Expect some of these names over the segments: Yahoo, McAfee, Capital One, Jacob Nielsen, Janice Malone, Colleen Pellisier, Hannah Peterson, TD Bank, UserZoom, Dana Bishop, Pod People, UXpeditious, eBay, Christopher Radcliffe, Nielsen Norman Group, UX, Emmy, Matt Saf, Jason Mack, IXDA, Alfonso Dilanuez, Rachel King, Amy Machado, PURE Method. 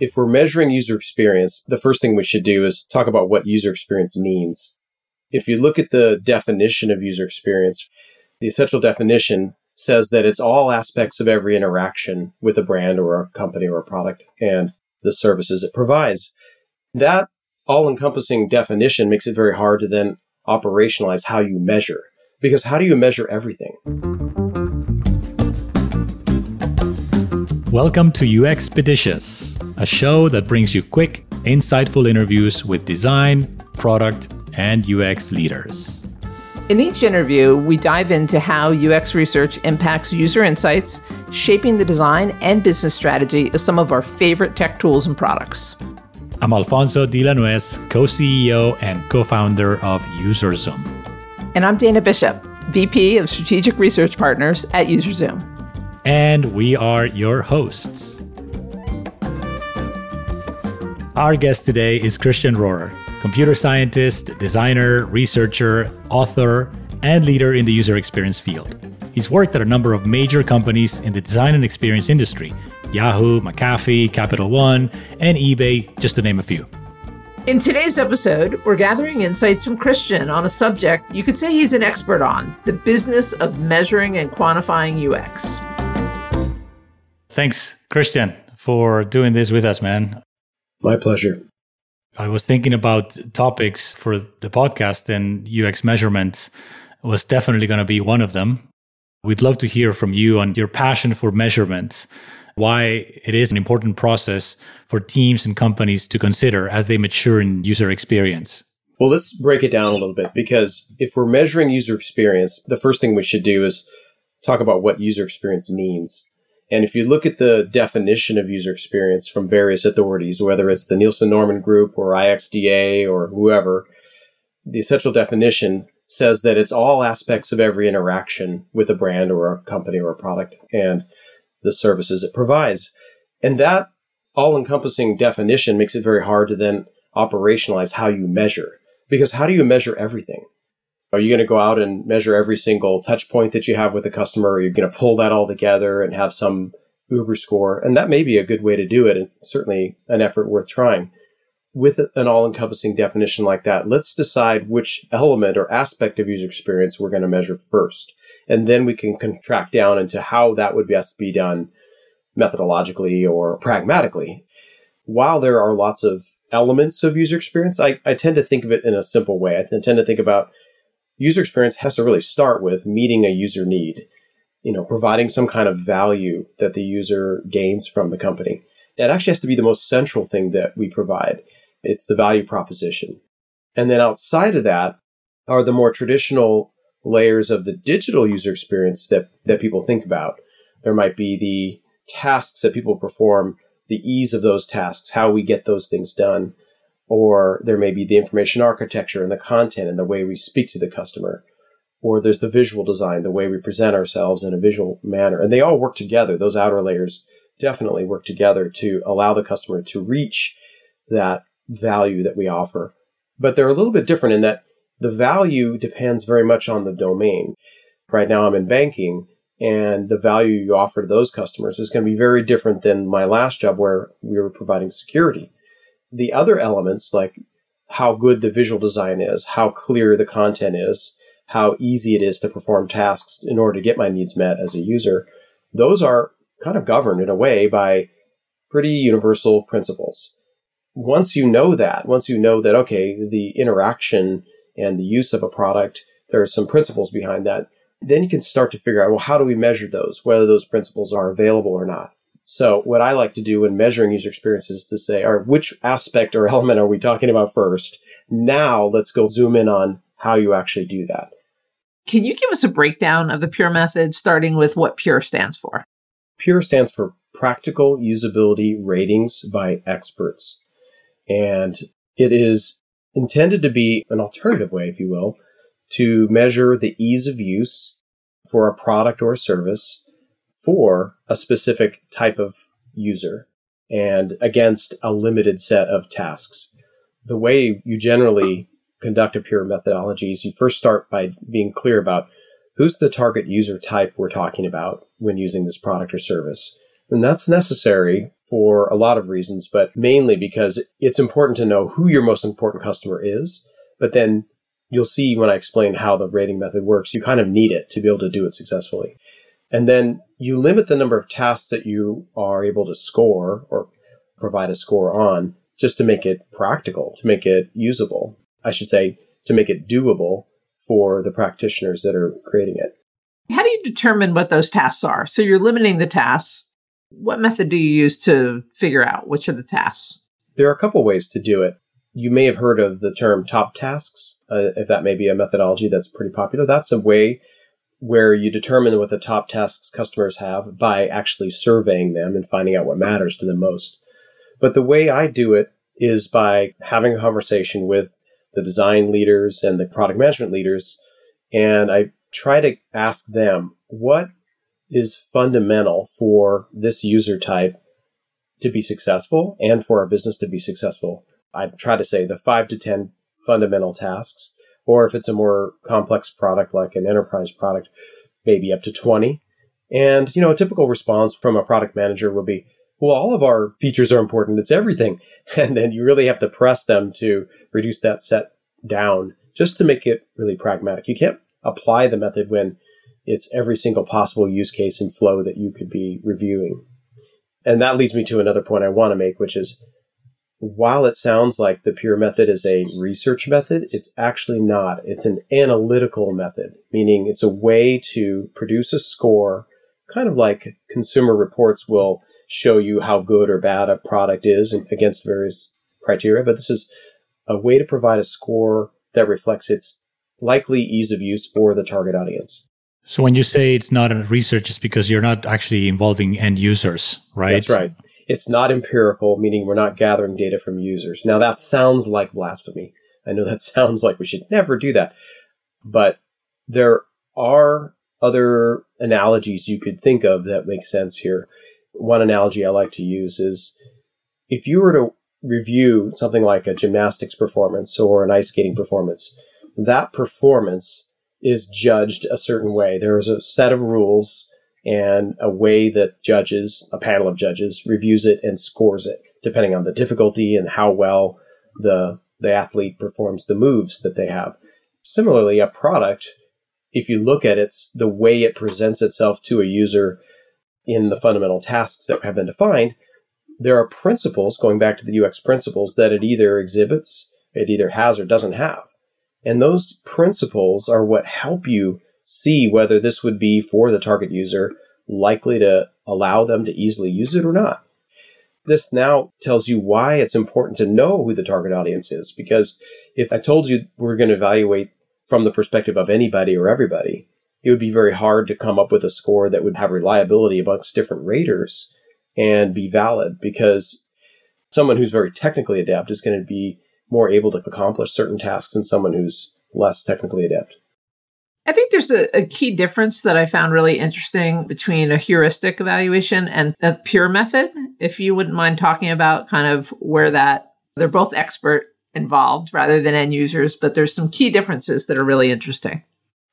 If we're measuring user experience, the first thing we should do is talk about what user experience means. If you look at the definition of user experience, the essential definition says that it's all aspects of every interaction with a brand or a company or a product and the services it provides. That all-encompassing definition makes it very hard to then operationalize how you measure, because how do you measure everything? Welcome to UXpeditious, a show that brings you quick, insightful interviews with design, product, and UX leaders. In each interview, we dive into how UX research impacts user insights, shaping the design and business strategy of some of our favorite tech tools and products. I'm Alfonso Dilanuez, co-CEO and co-founder of UserZoom. And I'm Dana Bishop, VP of Strategic Research Partners at UserZoom. And we are your hosts. Our guest today is Christian Rohrer, computer scientist, designer, researcher, author, and leader in the user experience field. He's worked at a number of major companies in the design and experience industry, Yahoo, McAfee, Capital One, and eBay, just to name a few. In today's episode, we're gathering insights from Christian on a subject you could say he's an expert on, the business of measuring and quantifying UX. Thanks, Christian, for doing this with us, man. My pleasure. I was thinking about topics for the podcast, and UX measurement was definitely going to be one of them. We'd love to hear from you on your passion for measurement, why it is an important process for teams and companies to consider as they mature in user experience. Well, let's break it down a little bit, because if we're measuring user experience, the first thing we should do is talk about what user experience means. And if you look at the definition of user experience from various authorities, whether it's the Nielsen Norman Group or IXDA or whoever, the essential definition says that it's all aspects of every interaction with a brand or a company or a product and the services it provides. And that all-encompassing definition makes it very hard to then operationalize how you measure, because how do you measure everything? Are you going to go out and measure every single touch point that you have with a customer? Or you're going to pull that all together and have some Uber score? And that may be a good way to do it, and certainly an effort worth trying. With an all-encompassing definition like that, let's decide which element or aspect of user experience we're going to measure first. And then we can contract down into how that would best be done methodologically or pragmatically. While there are lots of elements of user experience, I tend to think of it in a simple way. I tend to think about user experience has to really start with meeting a user need, providing some kind of value that the user gains from the company. That actually has to be the most central thing that we provide. It's the value proposition. And then outside of that are the more traditional layers of the digital user experience that people think about. There might be the tasks that people perform, the ease of those tasks, how we get those things done. Or there may be the information architecture and the content and the way we speak to the customer. Or there's the visual design, the way we present ourselves in a visual manner. And they all work together. Those outer layers definitely work together to allow the customer to reach that value that we offer. But they're a little bit different in that the value depends very much on the domain. Right now I'm in banking, and the value you offer to those customers is going to be very different than my last job where we were providing security. The other elements, like how good the visual design is, how clear the content is, how easy it is to perform tasks in order to get my needs met as a user, those are kind of governed in a way by pretty universal principles. Once you know that, okay, the interaction and the use of a product, there are some principles behind that, then you can start to figure out, well, how do we measure those, whether those principles are available or not? So what I like to do when measuring user experience is to say, all right, which aspect or element are we talking about first? Now let's go zoom in on how you actually do that. Can you give us a breakdown of the PURE method, starting with what PURE stands for? PURE stands for Practical Usability Ratings by Experts. And it is intended to be an alternative way, if you will, to measure the ease of use for a product or a service for a specific type of user and against a limited set of tasks. The way you generally conduct a PURE methodology is you first start by being clear about who's the target user type we're talking about when using this product or service. And that's necessary for a lot of reasons, but mainly because it's important to know who your most important customer is. But then you'll see when I explain how the rating method works, you kind of need it to be able to do it successfully. And then you limit the number of tasks that you are able to score or provide a score on just to make it practical, to make it usable. I should say, to make it doable for the practitioners that are creating it. How do you determine what those tasks are? So you're limiting the tasks. What method do you use to figure out which are the tasks? There are a couple ways to do it. You may have heard of the term top tasks, if that may be a methodology that's pretty popular. That's a way where you determine what the top tasks customers have by actually surveying them and finding out what matters to them most. But the way I do it is by having a conversation with the design leaders and the product management leaders, and I try to ask them, what is fundamental for this user type to be successful and for our business to be successful? I try to say the 5 to 10 fundamental tasks, or if it's a more complex product like an enterprise product, maybe up to 20. And, a typical response from a product manager will be, well, all of our features are important. It's everything. And then you really have to press them to reduce that set down just to make it really pragmatic. You can't apply the method when it's every single possible use case and flow that you could be reviewing. And that leads me to another point I want to make, which is, while it sounds like the PURE method is a research method, it's actually not. It's an analytical method, meaning it's a way to produce a score, kind of like consumer reports will show you how good or bad a product is against various criteria. But this is a way to provide a score that reflects its likely ease of use for the target audience. So when you say it's not a research, it's because you're not actually involving end users, right? That's right. It's not empirical, meaning we're not gathering data from users. Now, that sounds like blasphemy. I know that sounds like we should never do that. But there are other analogies you could think of that make sense here. One analogy I like to use is if you were to review something like a gymnastics performance or an ice skating performance, that performance is judged a certain way. There is a set of rules and a way that judges, a panel of judges, reviews it and scores it, depending on the difficulty and how well the athlete performs the moves that they have. Similarly, a product, if you look at it, the way it presents itself to a user in the fundamental tasks that have been defined, there are principles, going back to the UX principles, that it either exhibits, it either has or doesn't have. And those principles are what help you see whether this would be, for the target user, likely to allow them to easily use it or not. This now tells you why it's important to know who the target audience is, because if I told you we're going to evaluate from the perspective of anybody or everybody, it would be very hard to come up with a score that would have reliability amongst different raters and be valid, because someone who's very technically adept is going to be more able to accomplish certain tasks than someone who's less technically adept. I think there's a key difference that I found really interesting between a heuristic evaluation and a PURE method. If you wouldn't mind talking about kind of where they're both expert involved rather than end users, but there's some key differences that are really interesting.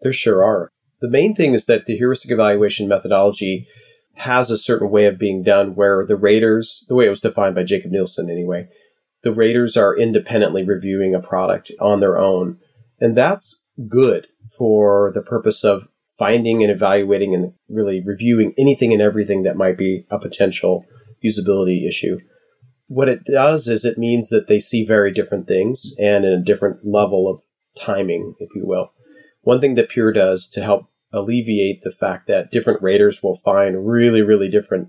There sure are. The main thing is that the heuristic evaluation methodology has a certain way of being done where the raters, the way it was defined by Jacob Nielsen anyway, the raters are independently reviewing a product on their own. And that's good for the purpose of finding and evaluating and really reviewing anything and everything that might be a potential usability issue. What it does is it means that they see very different things and in a different level of timing, if you will. One thing that PURE does to help alleviate the fact that different raters will find really, really different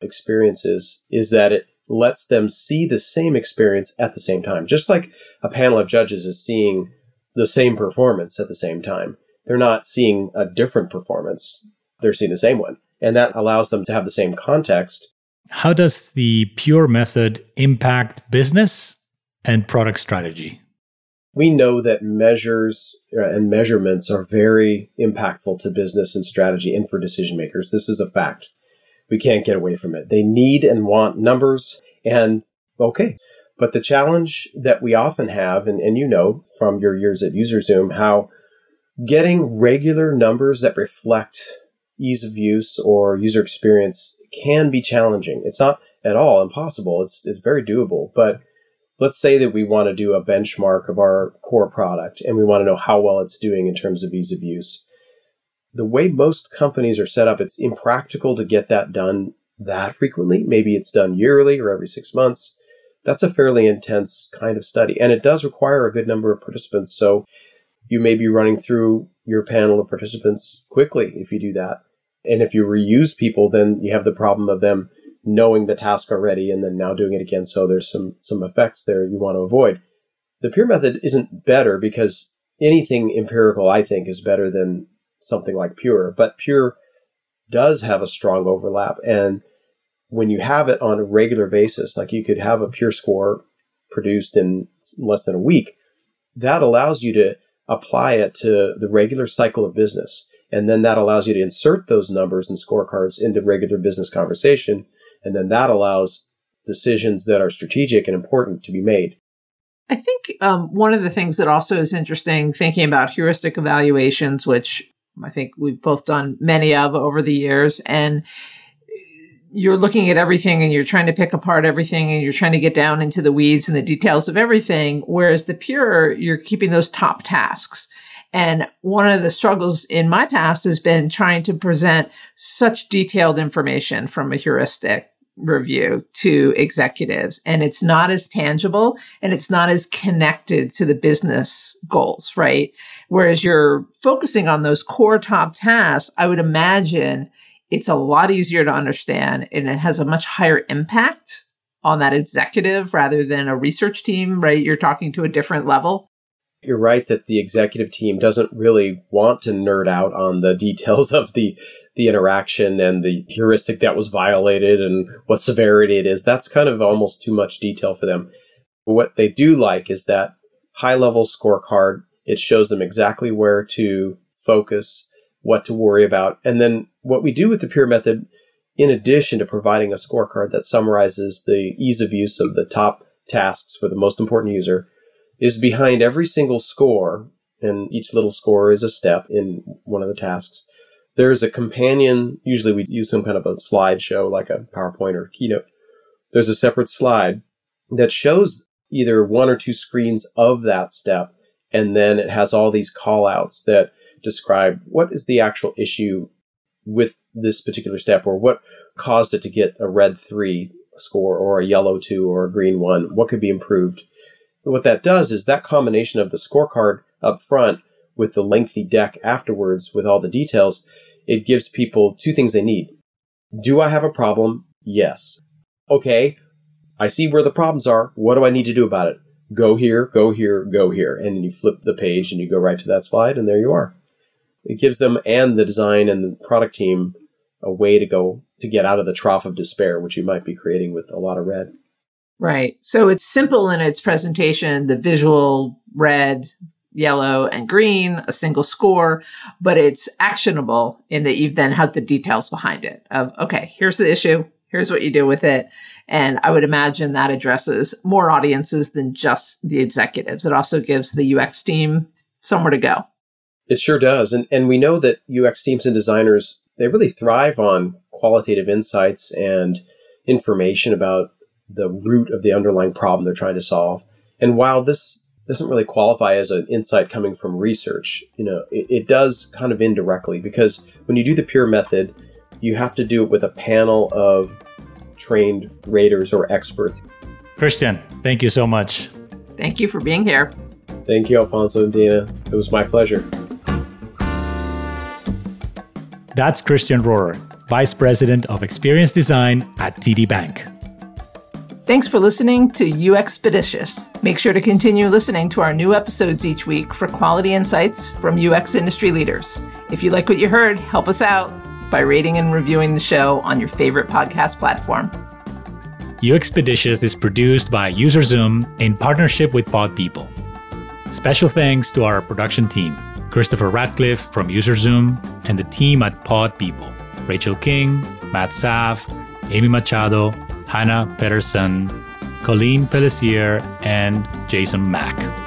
experiences is that it lets them see the same experience at the same time. Just like a panel of judges is seeing the same performance at the same time. They're not seeing a different performance. They're seeing the same one. And that allows them to have the same context. How does the PURE method impact business and product strategy? We know that measures and measurements are very impactful to business and strategy and for decision makers. This is a fact. We can't get away from it. They need and want numbers and okay. But the challenge that we often have, and you know from your years at UserZoom, how getting regular numbers that reflect ease of use or user experience can be challenging. It's not at all impossible. It's very doable. But let's say that we want to do a benchmark of our core product and we want to know how well it's doing in terms of ease of use. The way most companies are set up, it's impractical to get that done that frequently. Maybe it's done yearly or every 6 months. That's a fairly intense kind of study. And it does require a good number of participants. So you may be running through your panel of participants quickly if you do that. And if you reuse people, then you have the problem of them knowing the task already and then now doing it again. So there's some effects there you want to avoid. The PURE method isn't better because anything empirical, I think, is better than something like PURE. But PURE does have a strong overlap. And when you have it on a regular basis, like you could have a PURE score produced in less than a week, that allows you to apply it to the regular cycle of business. And then that allows you to insert those numbers and scorecards into regular business conversation. And then that allows decisions that are strategic and important to be made. I think one of the things that also is interesting, thinking about heuristic evaluations, which I think we've both done many of over the years, and you're looking at everything and you're trying to pick apart everything and you're trying to get down into the weeds and the details of everything. Whereas the PURE, you're keeping those top tasks. And one of the struggles in my past has been trying to present such detailed information from a heuristic review to executives. And it's not as tangible and it's not as connected to the business goals, right? Whereas you're focusing on those core top tasks, I would imagine it's a lot easier to understand and it has a much higher impact on that executive rather than a research team, right? You're talking to a different level. You're right that the executive team doesn't really want to nerd out on the details of the interaction and the heuristic that was violated and what severity it is. That's kind of almost too much detail for them. But what they do like is that high-level scorecard. It shows them exactly where to focus, what to worry about. And then what we do with the PURE method, in addition to providing a scorecard that summarizes the ease of use of the top tasks for the most important user, is behind every single score, and each little score is a step in one of the tasks, there's a companion. Usually we use some kind of a slideshow like a PowerPoint or Keynote. There's a separate slide that shows either one or two screens of that step, and then it has all these call-outs that describe what is the actual issue with this particular step, or what caused it to get a red 3 score or a yellow 2 or a green 1, what could be improved. But what that does is that combination of the scorecard up front with the lengthy deck afterwards with all the details, it gives people two things they need. Do I have a problem? Yes. Okay, I see where the problems are. What do I need to do about it? Go here, go here, go here. And you flip the page and you go right to that slide and there you are. It gives them and the design and the product team a way to go to get out of the trough of despair, which you might be creating with a lot of red. Right. So it's simple in its presentation, the visual red, yellow, and green, a single score, but it's actionable in that you've then had the details behind it of, okay, here's the issue, here's what you do with it. And I would imagine that addresses more audiences than just the executives. It also gives the UX team somewhere to go. It sure does. And we know that UX teams and designers, they really thrive on qualitative insights and information about the root of the underlying problem they're trying to solve. And while this doesn't really qualify as an insight coming from research, it does kind of indirectly, because when you do the PURE method, you have to do it with a panel of trained raters or experts. Christian, thank you so much. Thank you for being here. Thank you, Alfonso and Dana. It was my pleasure. That's Christian Rohrer, Vice President of Experience Design at TD Bank. Thanks for listening to UXpeditious. Make sure to continue listening to our new episodes each week for quality insights from UX industry leaders. If you like what you heard, help us out by rating and reviewing the show on your favorite podcast platform. UXpeditious is produced by UserZoom in partnership with Pod People. Special thanks to our production team, Christopher Radcliffe from UserZoom and the team at Pod People, Rachel King, Matt Saf, Amy Machado, Hannah Peterson, Colleen Pellisier, and Jason Mack.